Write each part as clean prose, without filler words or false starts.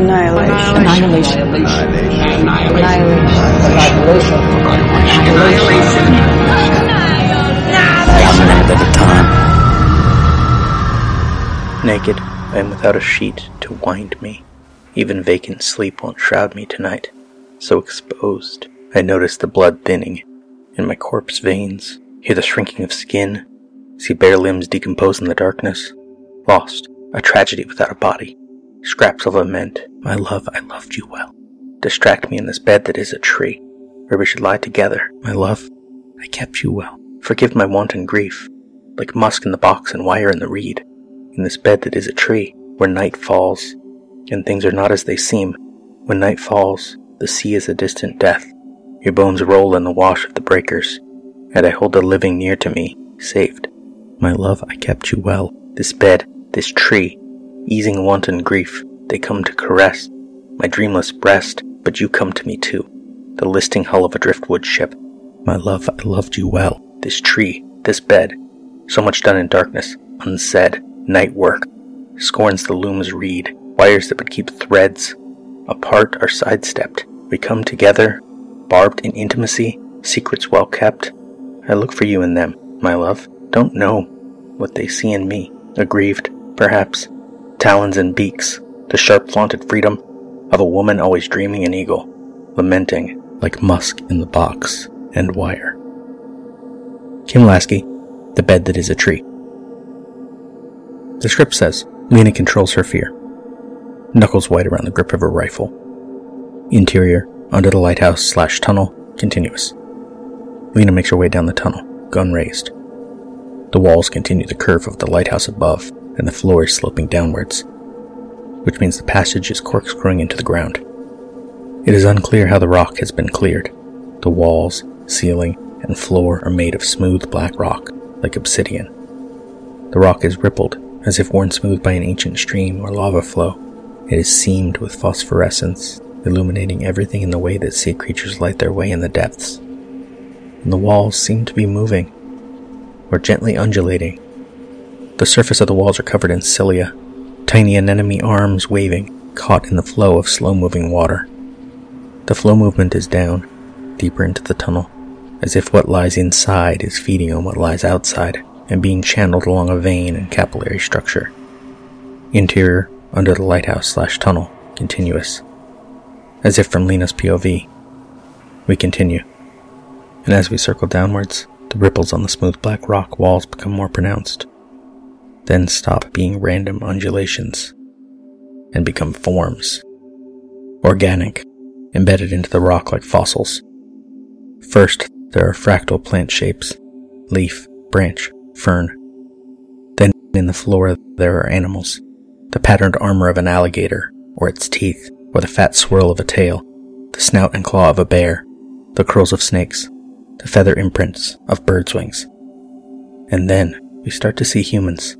Annihilation. Annihilation. Naked, I am without a sheet to wind me. Even vacant sleep won't shroud me tonight. So exposed, I notice the blood thinning in my corpse veins, hear the shrinking of skin, see bare limbs decompose in the darkness. Lost, a tragedy without a body. Scraps of lament, my love, I loved you well. Distract me in this bed that is a tree, where we should lie together. My love, I kept you well. Forgive my wanton grief, like musk in the box and wire in the reed. In this bed that is a tree, where night falls, and things are not as they seem. When night falls, the sea is a distant death. Your bones roll in the wash of the breakers, and I hold the living near to me, saved. My love, I kept you well. This bed, this tree, easing wanton grief, they come to caress my dreamless breast, but you come to me too, the listing hull of a driftwood ship. My love, I loved you well. This tree, this bed, so much done in darkness, unsaid, night work, scorns the loom's reed, wires that would keep threads apart are sidestepped. We come together, barbed in intimacy, secrets well kept. I look for you in them, my love. Don't know what they see in me. Aggrieved, perhaps, talons and beaks, the sharp flaunted freedom of a woman always dreaming an eagle, lamenting like musk in the box and wire. Kim Lasky, The Bed That Is a Tree. The script says, Lena controls her fear, knuckles white around the grip of her rifle. Interior, under the lighthouse/tunnel, continuous. Lena makes her way down the tunnel, gun raised. The walls continue the curve of the lighthouse above, and the floor is sloping downwards, which means the passage is corkscrewing into the ground. It is unclear how the rock has been cleared. The walls, ceiling, and floor are made of smooth black rock, like obsidian. The rock is rippled, as if worn smooth by an ancient stream or lava flow. It is seamed with phosphorescence, illuminating everything in the way that sea creatures light their way in the depths. And the walls seem to be moving, or gently undulating. The surface of the walls are covered in cilia, tiny anemone arms waving, caught in the flow of slow-moving water. The flow movement is down, deeper into the tunnel, as if what lies inside is feeding on what lies outside and being channeled along a vein and capillary structure. Interior, under the lighthouse/tunnel, continuous. As if from Lena's POV. We continue. And as we circle downwards, the ripples on the smooth black rock walls become more pronounced, then stop being random undulations and become forms, organic, embedded into the rock like fossils. First, there are fractal plant shapes, leaf, branch, fern. Then in the flora there are animals, the patterned armor of an alligator, or its teeth, or the fat swirl of a tail, the snout and claw of a bear, the curls of snakes, the feather imprints of bird's wings. And then we start to see humans.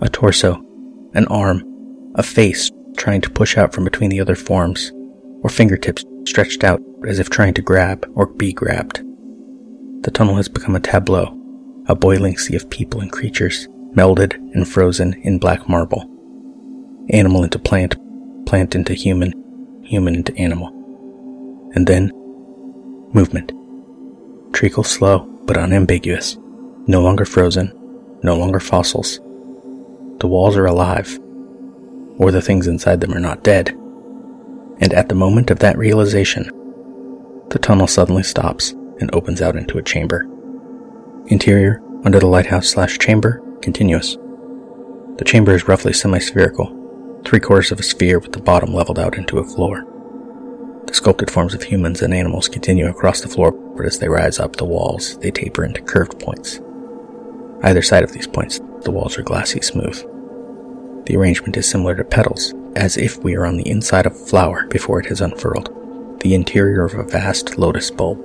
A torso, an arm, a face trying to push out from between the other forms, or fingertips stretched out as if trying to grab or be grabbed. The tunnel has become a tableau, a boiling sea of people and creatures, melded and frozen in black marble. Animal into plant, plant into human, human into animal. And then, movement. Treacle slow, but unambiguous. No longer frozen, no longer fossils. The walls are alive, or the things inside them are not dead. And at the moment of that realization, the tunnel suddenly stops and opens out into a chamber. Interior, under the lighthouse/chamber, continuous. The chamber is roughly semi-spherical, 3/4 of a sphere with the bottom leveled out into a floor. The sculpted forms of humans and animals continue across the floor, but as they rise up the walls, they taper into curved points. Either side of these points, the walls are glassy smooth. The arrangement is similar to petals, as if we are on the inside of a flower before it has unfurled, the interior of a vast lotus bulb.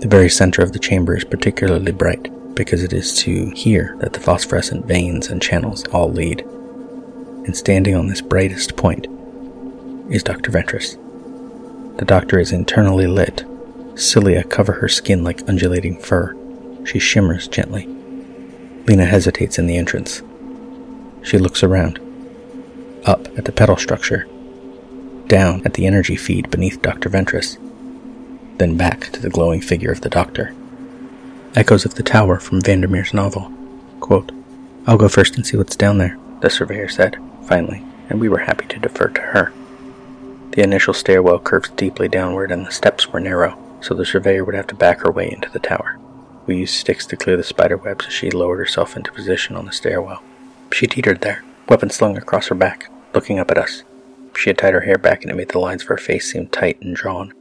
The very center of the chamber is particularly bright, because it is to here that the phosphorescent veins and channels all lead. And standing on this brightest point is Dr. Ventress. The doctor is internally lit. Cilia cover her skin like undulating fur. She shimmers gently. Lena hesitates in the entrance. She looks around, up at the petal structure, down at the energy feed beneath Dr. Ventress, then back to the glowing figure of the doctor. Echoes of the tower from Vandermeer's novel. Quote, "I'll go first and see what's down there," the surveyor said, finally, and we were happy to defer to her. The initial stairwell curved deeply downward and the steps were narrow, so the surveyor would have to back her way into the tower. We used sticks to clear the spiderwebs as she lowered herself into position on the stairwell. She teetered there, weapon slung across her back, looking up at us. She had tied her hair back and it made the lines of her face seem tight and drawn.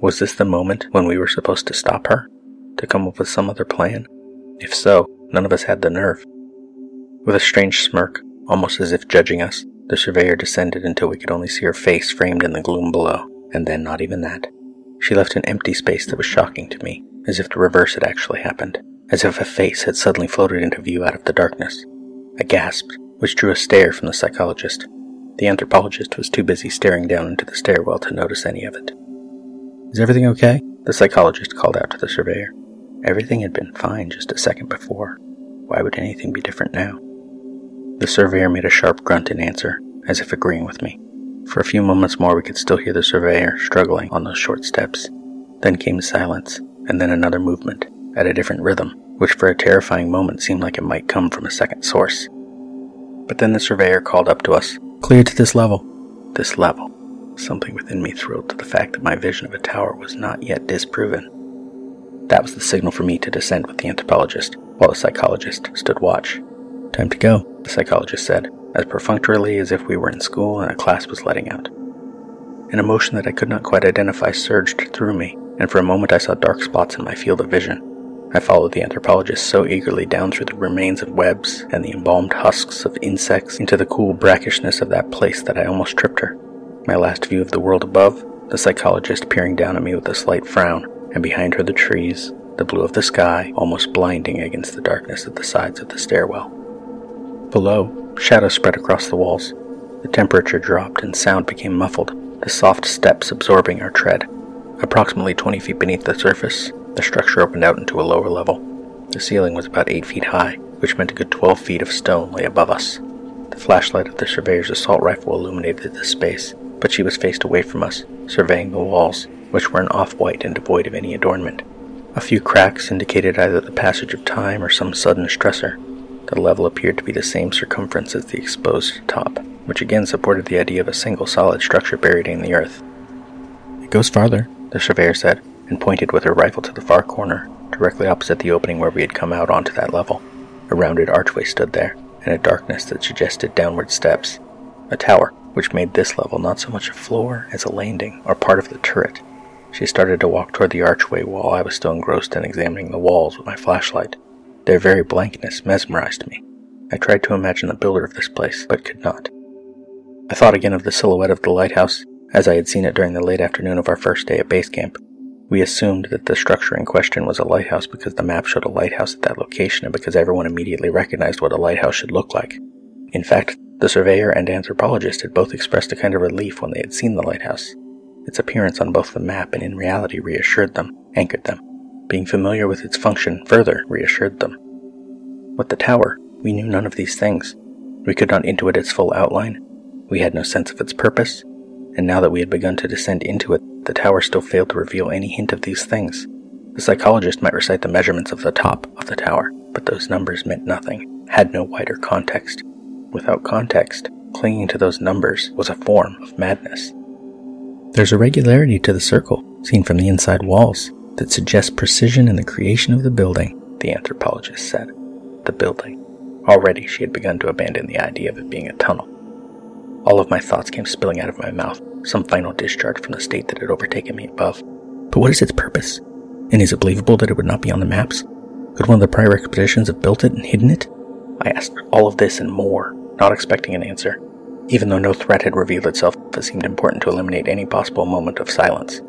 Was this the moment when we were supposed to stop her? To come up with some other plan? If so, none of us had the nerve. With a strange smirk, almost as if judging us, the surveyor descended until we could only see her face framed in the gloom below, and then not even that. She left an empty space that was shocking to me, as if the reverse had actually happened, as if a face had suddenly floated into view out of the darkness. I gasped, which drew a stare from the psychologist. The anthropologist was too busy staring down into the stairwell to notice any of it. "Is everything okay?" the psychologist called out to the surveyor. Everything had been fine just a second before. Why would anything be different now? The surveyor made a sharp grunt in answer, as if agreeing with me. For a few moments more we could still hear the surveyor struggling on those short steps. Then came silence, and then another movement, at a different rhythm, which for a terrifying moment seemed like it might come from a second source. But then the surveyor called up to us, "Clear to this level." This level. Something within me thrilled to the fact that my vision of a tower was not yet disproven. That was the signal for me to descend with the anthropologist, while the psychologist stood watch. "Time to go," the psychologist said, as perfunctorily as if we were in school and a class was letting out. An emotion that I could not quite identify surged through me, and for a moment I saw dark spots in my field of vision. I followed the anthropologist so eagerly down through the remains of webs and the embalmed husks of insects into the cool brackishness of that place that I almost tripped her. My last view of the world above, the psychologist peering down at me with a slight frown, and behind her the trees, the blue of the sky, almost blinding against the darkness at the sides of the stairwell. Below, shadows spread across the walls. The temperature dropped and sound became muffled, the soft steps absorbing our tread. Approximately 20 feet beneath the surface, the structure opened out into a lower level. The ceiling was about 8 feet high, which meant a good 12 feet of stone lay above us. The flashlight of the surveyor's assault rifle illuminated this space, but she was faced away from us, surveying the walls, which were an off-white and devoid of any adornment. A few cracks indicated either the passage of time or some sudden stressor. The level appeared to be the same circumference as the exposed top, which again supported the idea of a single solid structure buried in the earth. "It goes farther," the surveyor said, and pointed with her rifle to the far corner, directly opposite the opening where we had come out onto that level. A rounded archway stood there, in a darkness that suggested downward steps. A tower, which made this level not so much a floor as a landing or part of the turret. She started to walk toward the archway while I was still engrossed in examining the walls with my flashlight. Their very blankness mesmerized me. I tried to imagine the builder of this place, but could not. I thought again of the silhouette of the lighthouse, as I had seen it during the late afternoon of our first day at base camp. We assumed that the structure in question was a lighthouse because the map showed a lighthouse at that location and because everyone immediately recognized what a lighthouse should look like. In fact, the surveyor and anthropologist had both expressed a kind of relief when they had seen the lighthouse. Its appearance on both the map and in reality reassured them, anchored them. Being familiar with its function further reassured them. With the tower, we knew none of these things. We could not intuit its full outline. We had no sense of its purpose. And now that we had begun to descend into it, the tower still failed to reveal any hint of these things. The psychologist might recite the measurements of the top of the tower, but those numbers meant nothing, had no wider context. Without context, clinging to those numbers was a form of madness. "There's a regularity to the circle, seen from the inside walls, that suggests precision in the creation of the building," the anthropologist said. The building. Already she had begun to abandon the idea of it being a tunnel. All of my thoughts came spilling out of my mouth, some final discharge from the state that had overtaken me above. But what is its purpose? And is it believable that it would not be on the maps? Could one of the prior expeditions have built it and hidden it? I asked all of this and more, not expecting an answer. Even though no threat had revealed itself, it seemed important to eliminate any possible moment of silence,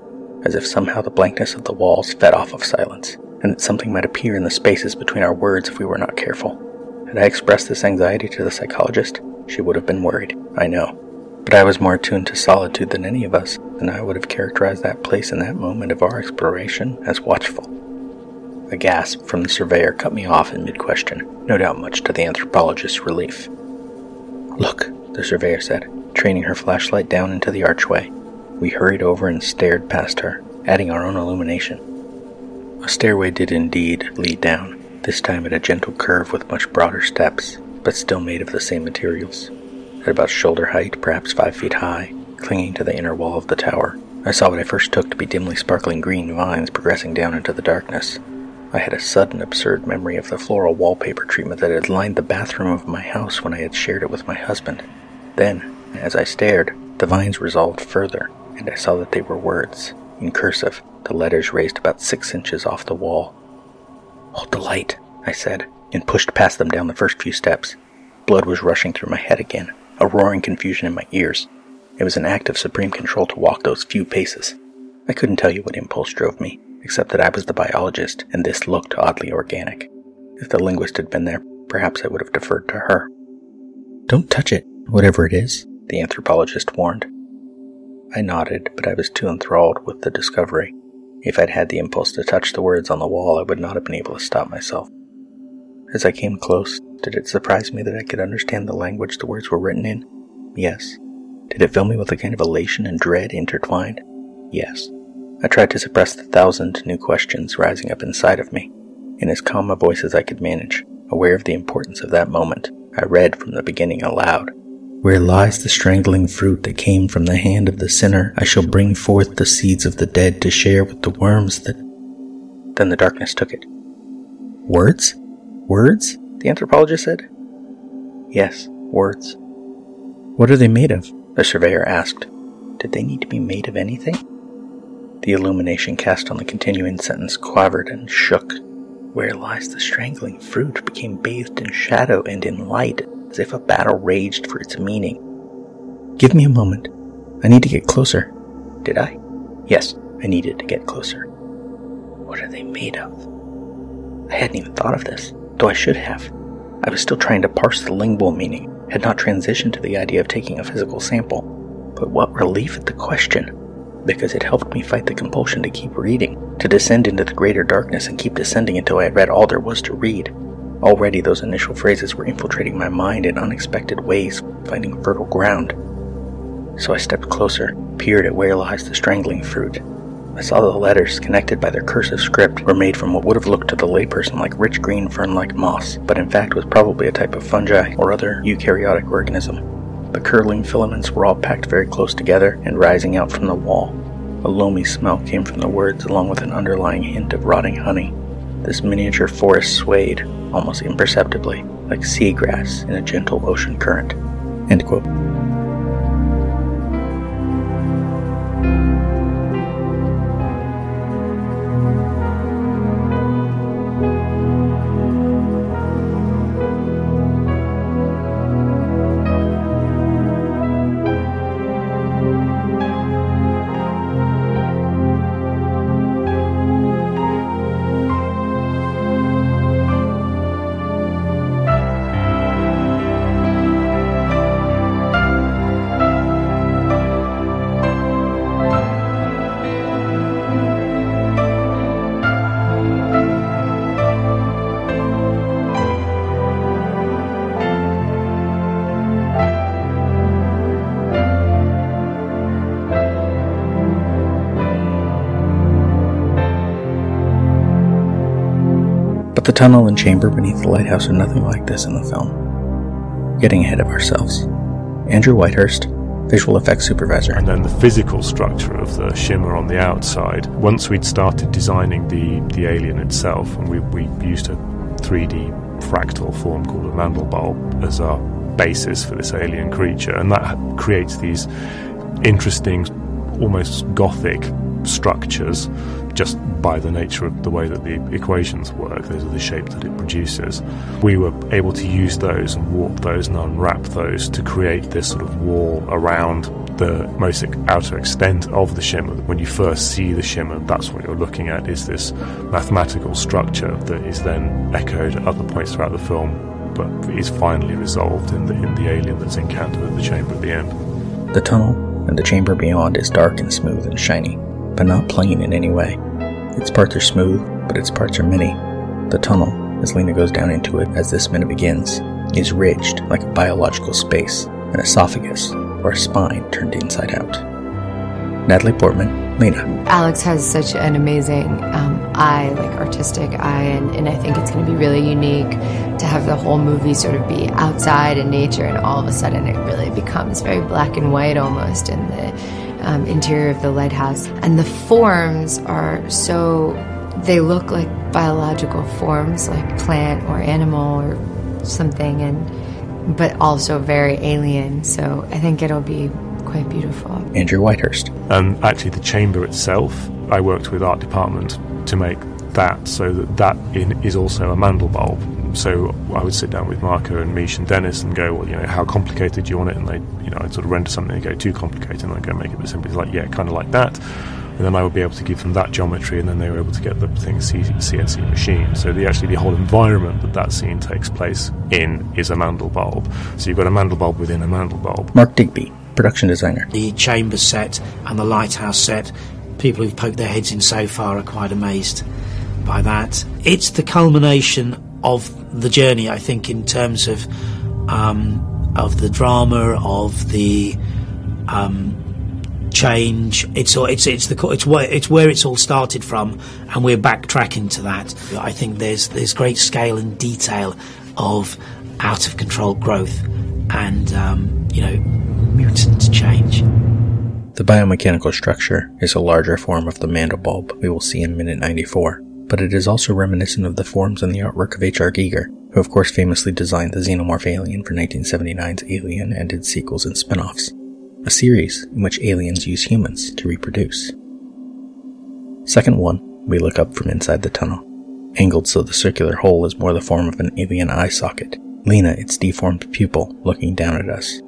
as if somehow the blankness of the walls fed off of silence, and that something might appear in the spaces between our words if we were not careful. Had I expressed this anxiety to the psychologist, she would have been worried, I know. But I was more attuned to solitude than any of us, and I would have characterized that place in that moment of our exploration as watchful. A gasp from the surveyor cut me off in mid-question, no doubt much to the anthropologist's relief. "Look," the surveyor said, training her flashlight down into the archway. we hurried over and stared past her, adding our own illumination. A stairway did indeed lead down, this time at a gentle curve with much broader steps, but still made of the same materials. At about shoulder height, perhaps 5 feet high, clinging to the inner wall of the tower, I saw what I first took to be dimly sparkling green vines progressing down into the darkness. I had a sudden absurd memory of the floral wallpaper treatment that had lined the bathroom of my house when I had shared it with my husband. Then, as I stared, the vines resolved further, and I saw that they were words, in cursive, the letters raised about 6 inches off the wall. "Hold the light," I said, and pushed past them down the first few steps. Blood was rushing through my head again, a roaring confusion in my ears. It was an act of supreme control to walk those few paces. I couldn't tell you what impulse drove me, except that I was the biologist, and this looked oddly organic. If the linguist had been there, perhaps I would have deferred to her. "Don't touch it, whatever it is," the anthropologist warned. I nodded, but I was too enthralled with the discovery. If I'd had the impulse to touch the words on the wall, I would not have been able to stop myself. As I came close, did it surprise me that I could understand the language the words were written in? Yes. Did it fill me with a kind of elation and dread intertwined? Yes. I tried to suppress the 1,000 new questions rising up inside of me. In as calm a voice as I could manage, aware of the importance of that moment, I read from the beginning aloud. "Where lies the strangling fruit that came from the hand of the sinner, I shall bring forth the seeds of the dead to share with the worms that..." Then the darkness took it. "Words? Words?" the anthropologist said. "Yes, words." "What are they made of?" the surveyor asked. Did they need to be made of anything? The illumination cast on the continuing sentence quavered and shook. Where lies the strangling fruit became bathed in shadow and in light, as if a battle raged for its meaning. "Give me a moment. I need to get closer." Did I? Yes, I needed to get closer. What are they made of? I hadn't even thought of this, though I should have. I was still trying to parse the lingual meaning, had not transitioned to the idea of taking a physical sample. But what relief at the question, because it helped me fight the compulsion to keep reading, to descend into the greater darkness and keep descending until I had read all there was to read. Already those initial phrases were infiltrating my mind in unexpected ways, finding fertile ground. So I stepped closer, peered at where lies the strangling fruit. I saw the letters, connected by their cursive script, were made from what would have looked to the layperson like rich green fern-like moss, but in fact was probably a type of fungi or other eukaryotic organism. The curling filaments were all packed very close together and rising out from the wall. A loamy smell came from the words along with an underlying hint of rotting honey. This miniature forest swayed, almost imperceptibly, like seagrass in a gentle ocean current. End quote. The tunnel and chamber beneath the lighthouse are nothing like this in the film. Getting ahead of ourselves. Andrew Whitehurst, visual effects supervisor. And then the physical structure of the shimmer on the outside. Once we'd started designing the alien itself, and we used a 3D fractal form called a Mandelbulb as our basis for this alien creature, and that creates these interesting, almost gothic structures just by the nature of the way that the equations work. Those are the shapes that it produces. We were able to use those and warp those and unwrap those to create this sort of wall around the most outer extent of the shimmer. When you first see the shimmer, that's what you're looking at, is this mathematical structure that is then echoed at other points throughout the film, but is finally resolved in the alien that's encountered at the chamber at the end. The tunnel and the chamber beyond is dark and smooth and shiny, but not plain in any way. Its parts are smooth, but its parts are many. The tunnel, as Lena goes down into it as this minute begins, is ridged like a biological space, an esophagus, or a spine turned inside out. Natalie Portman, Lena. Alex has such an amazing eye, like artistic eye, and I think it's going to be really unique to have the whole movie sort of be outside in nature, and all of a sudden it really becomes very black and white almost in the interior of the lighthouse. And the forms are so, they look like biological forms, like plant or animal or something, and but also very alien, so I think it'll be quite beautiful. Andrew Whitehurst. Actually, the chamber itself, I worked with art department to make that so that is also a Mandelbulb. So I would sit down with Marco and Miesch and Dennis and go, well, you know, how complicated do you want it? And they, you know, I'd sort of render something and go too complicated, and I'd go make it simply like, yeah, kind of like that. And then I would be able to give them that geometry, and then they were able to get the thing CNC machine. So the whole environment that scene takes place in is a Mandelbulb. So you've got a Mandelbulb within a Mandelbulb. Mark Digby, production designer. The chamber set and the lighthouse set, people who've poked their heads in so far are quite amazed by that. It's the culmination of the journey, I think, in terms of the drama, of the change. It's where it's all started from, and we're backtracking to that. I think there's great scale and detail of out of control growth and mutant change. The biomechanical structure is a larger form of the Mandelbulb we will see in minute 94, but it is also reminiscent of the forms in the artwork of H.R. Giger, who of course famously designed the xenomorph Alien for 1979's Alien and its sequels and spin-offs, a series in which aliens use humans to reproduce. Second one, we look up from inside the tunnel, angled so the circular hole is more the form of an alien eye socket, Lena its deformed pupil looking down at us.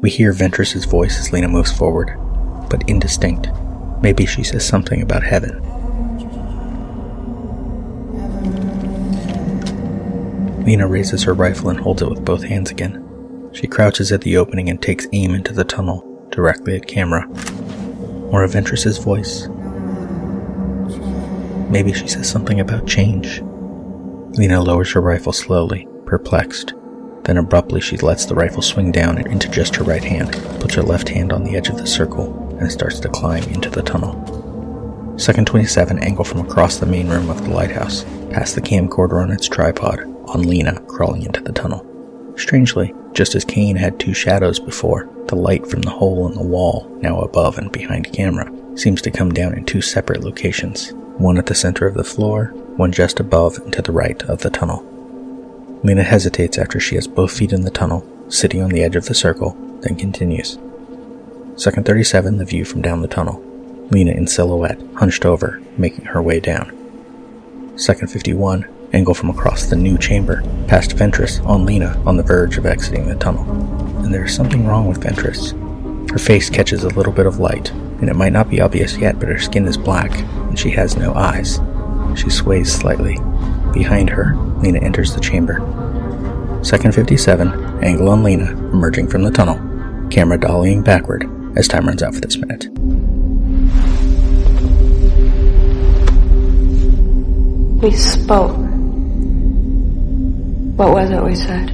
We hear Ventress's voice as Lena moves forward, but indistinct. Maybe she says something about heaven. Lena raises her rifle and holds it with both hands again. She crouches at the opening and takes aim into the tunnel, directly at camera. More of Ventress's voice. Maybe she says something about change. Lena lowers her rifle slowly, perplexed. Then abruptly she lets the rifle swing down into just her right hand, puts her left hand on the edge of the circle, and starts to climb into the tunnel. Second 27 angle from across the main room of the lighthouse, past the camcorder on its tripod, on Lena crawling into the tunnel. Strangely, just as Kane had two shadows before, the light from the hole in the wall, now above and behind camera, seems to come down in two separate locations, one at the center of the floor, one just above and to the right of the tunnel. Lena hesitates after she has both feet in the tunnel, sitting on the edge of the circle, then continues. Second 37, the view from down the tunnel. Lena in silhouette, hunched over, making her way down. Second 51, angle from across the new chamber, past Ventress, on Lena, on the verge of exiting the tunnel. And there is something wrong with Ventress. Her face catches a little bit of light, and it might not be obvious yet, but her skin is black, and she has no eyes. She sways slightly. Behind her, Lena enters the chamber. Second 57, angle on Lena, emerging from the tunnel, camera dollying backward as time runs out for this minute. We spoke. What was it we said?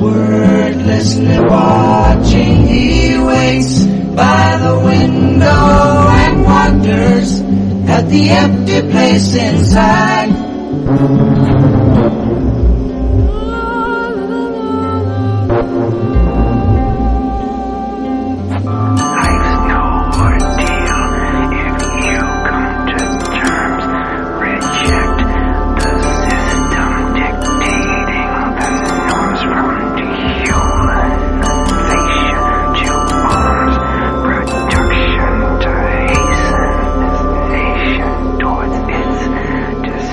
Wordlessly watching, he waits by the window and wonders at the empty place inside. Life's no ordeal if you come to terms. Reject the system dictating the norms from dehumanization to arms, production to hasten. Towards its